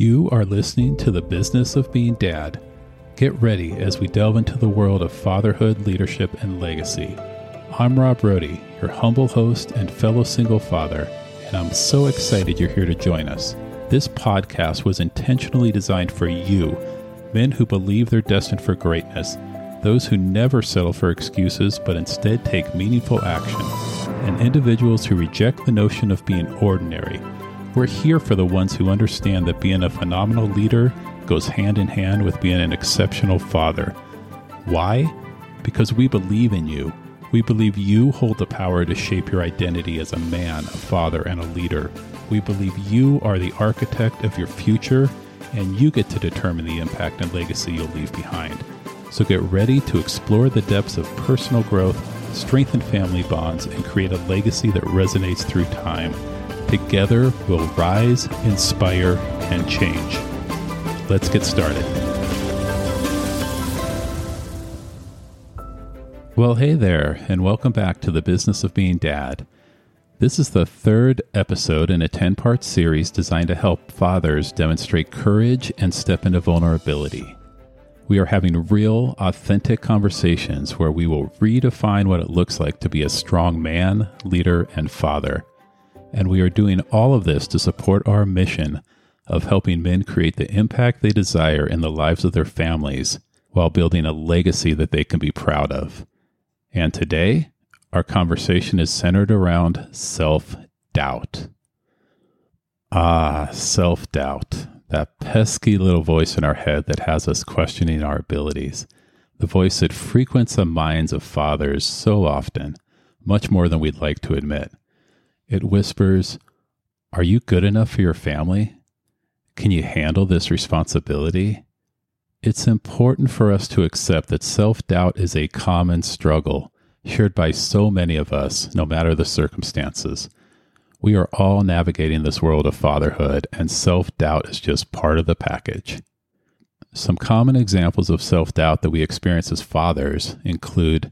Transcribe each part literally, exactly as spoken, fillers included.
You are listening to The Business of Being Dad. Get ready as we delve into the world of fatherhood, leadership, and legacy. I'm Rob Rohde, your humble host and fellow single father, and I'm so excited you're here to join us. This podcast was intentionally designed for you, men who believe they're destined for greatness, those who never settle for excuses but instead take meaningful action, and individuals who reject the notion of being ordinary. We're here for the ones who understand that being a phenomenal leader goes hand in hand with being an exceptional father. Why? Because we believe in you. We believe you hold the power to shape your identity as a man, a father, and a leader. We believe you are the architect of your future, and you get to determine the impact and legacy you'll leave behind. So get ready to explore the depths of personal growth, strengthen family bonds, and create a legacy that resonates through time. Together, we'll rise, inspire, and change. Let's get started. Well, hey there, and welcome back to The Business of Being Dad. This is the third episode in a ten-part series designed to help fathers demonstrate courage and step into vulnerability. We are having real, authentic conversations where we will redefine what it looks like to be a strong man, leader, and father. And we are doing all of this to support our mission of helping men create the impact they desire in the lives of their families while building a legacy that they can be proud of. And today, our conversation is centered around self-doubt. Ah, self-doubt, that pesky little voice in our head that has us questioning our abilities, the voice that frequents the minds of fathers so often, much more than we'd like to admit. It whispers, "Are you good enough for your family? Can you handle this responsibility?" It's important for us to accept that self-doubt is a common struggle shared by so many of us, no matter the circumstances. We are all navigating this world of fatherhood, and self-doubt is just part of the package. Some common examples of self-doubt that we experience as fathers include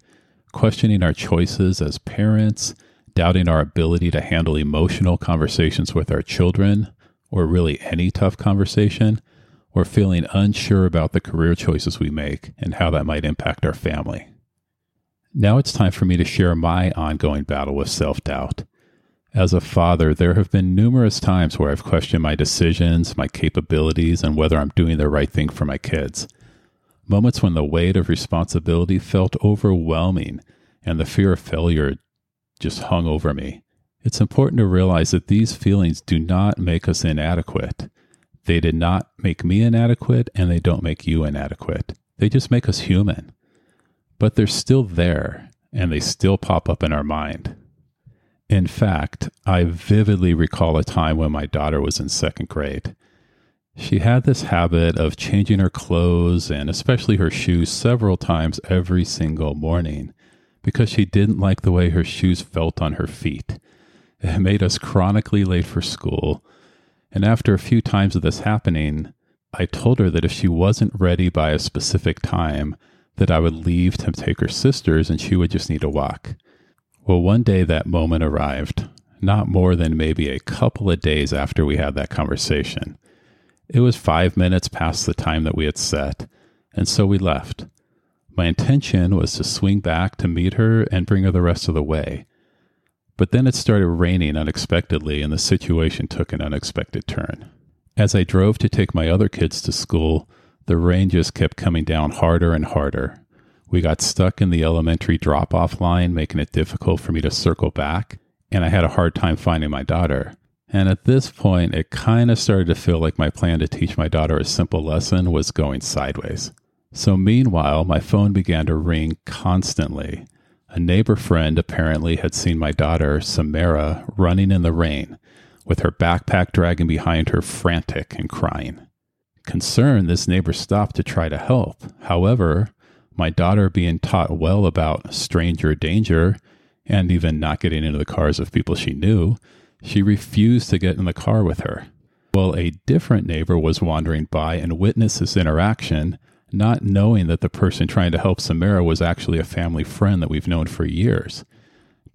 questioning our choices as parents, doubting our ability to handle emotional conversations with our children, or really any tough conversation, or feeling unsure about the career choices we make and how that might impact our family. Now it's time for me to share my ongoing battle with self-doubt. As a father, there have been numerous times where I've questioned my decisions, my capabilities, and whether I'm doing the right thing for my kids. Moments when the weight of responsibility felt overwhelming and the fear of failure just hung over me. It's important to realize that these feelings do not make us inadequate. They did not make me inadequate, and they don't make you inadequate. They just make us human. But they're still there, and they still pop up in our mind. In fact, I vividly recall a time when my daughter was in second grade. She had this habit of changing her clothes, and especially her shoes, several times every single morning, because she didn't like the way her shoes felt on her feet. It made us chronically late for school. And after a few times of this happening, I told her that if she wasn't ready by a specific time, that I would leave to take her sisters and she would just need to walk. Well, one day that moment arrived, not more than maybe a couple of days after we had that conversation. It was five minutes past the time that we had set, and so we left. My intention was to swing back to meet her and bring her the rest of the way. But then it started raining unexpectedly, and the situation took an unexpected turn. As I drove to take my other kids to school, the rain just kept coming down harder and harder. We got stuck in the elementary drop-off line, making it difficult for me to circle back, and I had a hard time finding my daughter. And at this point, it kind of started to feel like my plan to teach my daughter a simple lesson was going sideways. So meanwhile, my phone began to ring constantly. A neighbor friend apparently had seen my daughter, Samara, running in the rain, with her backpack dragging behind her, frantic and crying. Concerned, this neighbor stopped to try to help. However, my daughter, being taught well about stranger danger and even not getting into the cars of people she knew, she refused to get in the car with her. Well, a different neighbor was wandering by and witnessed this interaction, not knowing that the person trying to help Samara was actually a family friend that we've known for years.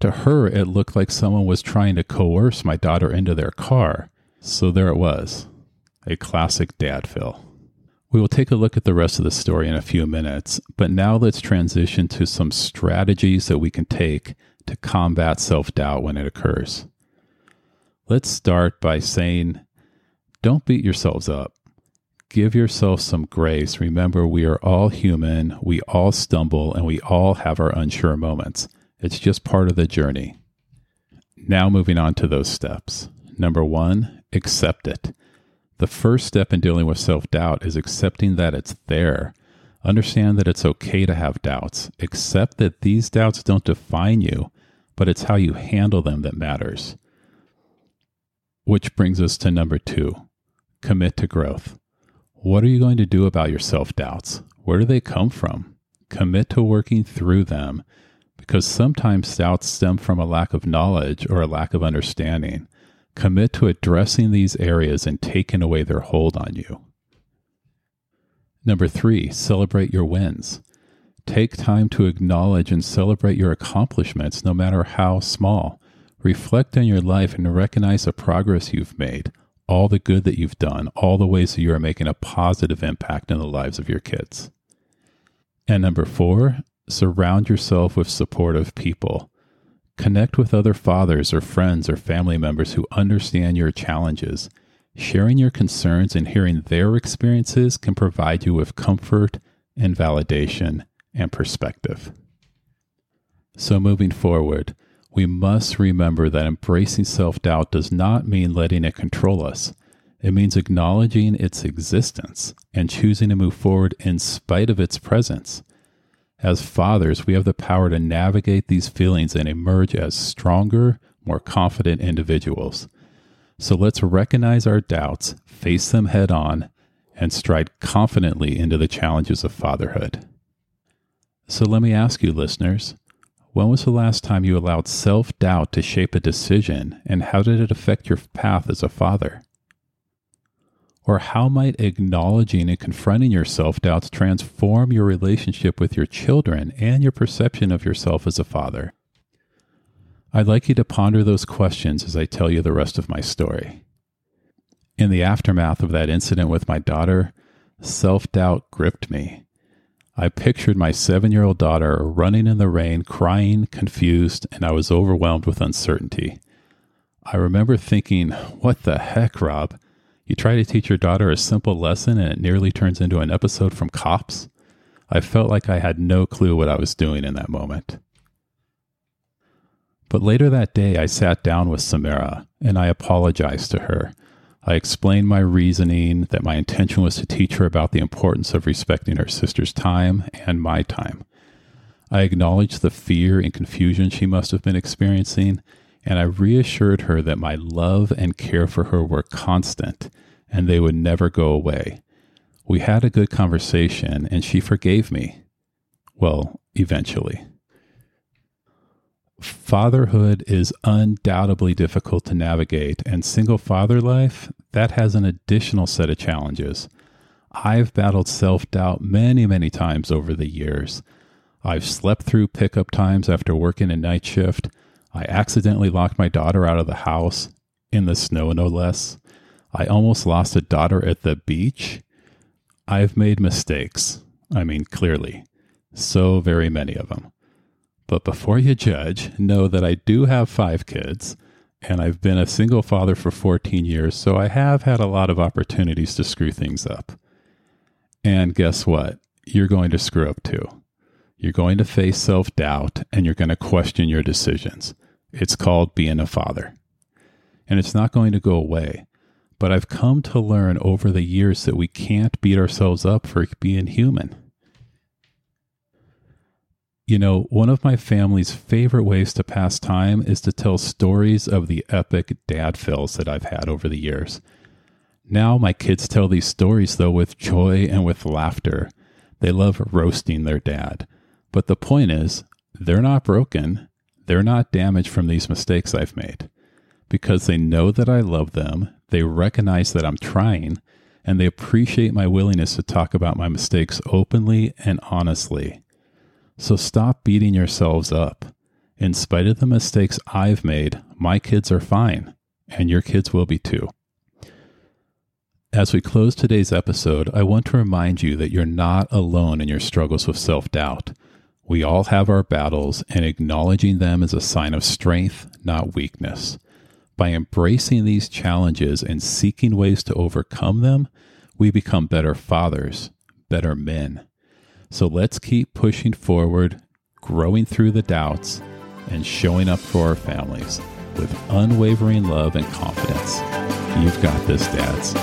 To her, it looked like someone was trying to coerce my daughter into their car. So there it was. a classic dad fail. We will take a look at the rest of the story in a few minutes, but now let's transition to some strategies that we can take to combat self-doubt when it occurs. Let's start by saying, don't beat yourselves up. Give yourself some grace. Remember, we are all human, we all stumble, and we all have our unsure moments. It's just part of the journey. Now moving on to those steps. Number one, accept it. The first step in dealing with self-doubt is accepting that it's there. Understand that it's okay to have doubts. Accept that these doubts don't define you, but it's how you handle them that matters. Which brings us to number two, commit to growth. What are you going to do about your self-doubts? Where do they come from? Commit to working through them, because sometimes doubts stem from a lack of knowledge or a lack of understanding. Commit to addressing these areas and taking away their hold on you. Number three, celebrate your wins. Take time to acknowledge and celebrate your accomplishments, no matter how small. Reflect on your life and recognize the progress you've made, all the good that you've done, all the ways that you are making a positive impact in the lives of your kids. And number four, surround yourself with supportive people. Connect with other fathers or friends or family members who understand your challenges. Sharing your concerns and hearing their experiences can provide you with comfort and validation and perspective. So moving forward, we must remember that embracing self-doubt does not mean letting it control us. It means acknowledging its existence and choosing to move forward in spite of its presence. As fathers, we have the power to navigate these feelings and emerge as stronger, more confident individuals. So let's recognize our doubts, face them head on, and stride confidently into the challenges of fatherhood. So let me ask you, listeners, when was the last time you allowed self-doubt to shape a decision, and how did it affect your path as a father? Or how might acknowledging and confronting your self-doubts transform your relationship with your children and your perception of yourself as a father? I'd like you to ponder those questions as I tell you the rest of my story. In the aftermath of that incident with my daughter, self-doubt gripped me. I pictured my seven-year-old daughter running in the rain, crying, confused, and I was overwhelmed with uncertainty. I remember thinking, what the heck, Rob? You try to teach your daughter a simple lesson and it nearly turns into an episode from Cops. I felt like I had no clue what I was doing in that moment. But later that day, I sat down with Samara and I apologized to her. I explained my reasoning, that my intention was to teach her about the importance of respecting her sister's time and my time. I acknowledged the fear and confusion she must have been experiencing, and I reassured her that my love and care for her were constant and they would never go away. We had a good conversation and she forgave me. Well, eventually. Fatherhood is undoubtedly difficult to navigate, and single father life, that has an additional set of challenges. I've battled self-doubt many, many times over the years. I've slept through pickup times after working a night shift. I accidentally locked my daughter out of the house, in the snow no less. I almost lost a daughter at the beach. I've made mistakes. I mean, clearly. So very many of them. But before you judge, know that I do have five kids, and I've been a single father for fourteen years, so I have had a lot of opportunities to screw things up. And guess what? You're going to screw up too. You're going to face self-doubt and you're going to question your decisions. It's called being a father. And it's not going to go away. But I've come to learn over the years that we can't beat ourselves up for being human. You know, one of my family's favorite ways to pass time is to tell stories of the epic dad fails that I've had over the years. Now my kids tell these stories, though, with joy and with laughter. They love roasting their dad. But the point is, they're not broken. They're not damaged from these mistakes I've made. Because they know that I love them, they recognize that I'm trying, and they appreciate my willingness to talk about my mistakes openly and honestly. So stop beating yourselves up. In spite of the mistakes I've made, my kids are fine, and your kids will be too. As we close today's episode, I want to remind you that you're not alone in your struggles with self-doubt. We all have our battles, and acknowledging them is a sign of strength, not weakness. By embracing these challenges and seeking ways to overcome them, we become better fathers, better men. So let's keep pushing forward, growing through the doubts, and showing up for our families with unwavering love and confidence. You've got this, dads.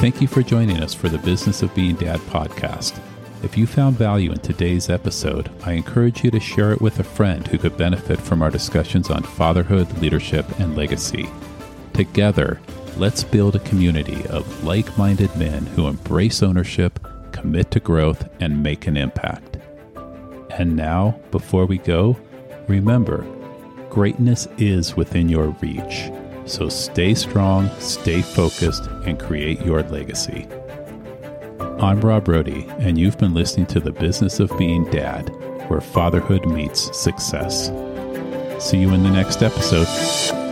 Thank you for joining us for the Business of Being Dad podcast. If you found value in today's episode, I encourage you to share it with a friend who could benefit from our discussions on fatherhood, leadership, and legacy. Together, let's build a community of like-minded men who embrace ownership, commit to growth, and make an impact. And now, before we go, remember, greatness is within your reach. So stay strong, stay focused, and create your legacy. I'm Rob Rohde, and you've been listening to The Business of Being Dad, where fatherhood meets success. See you in the next episode.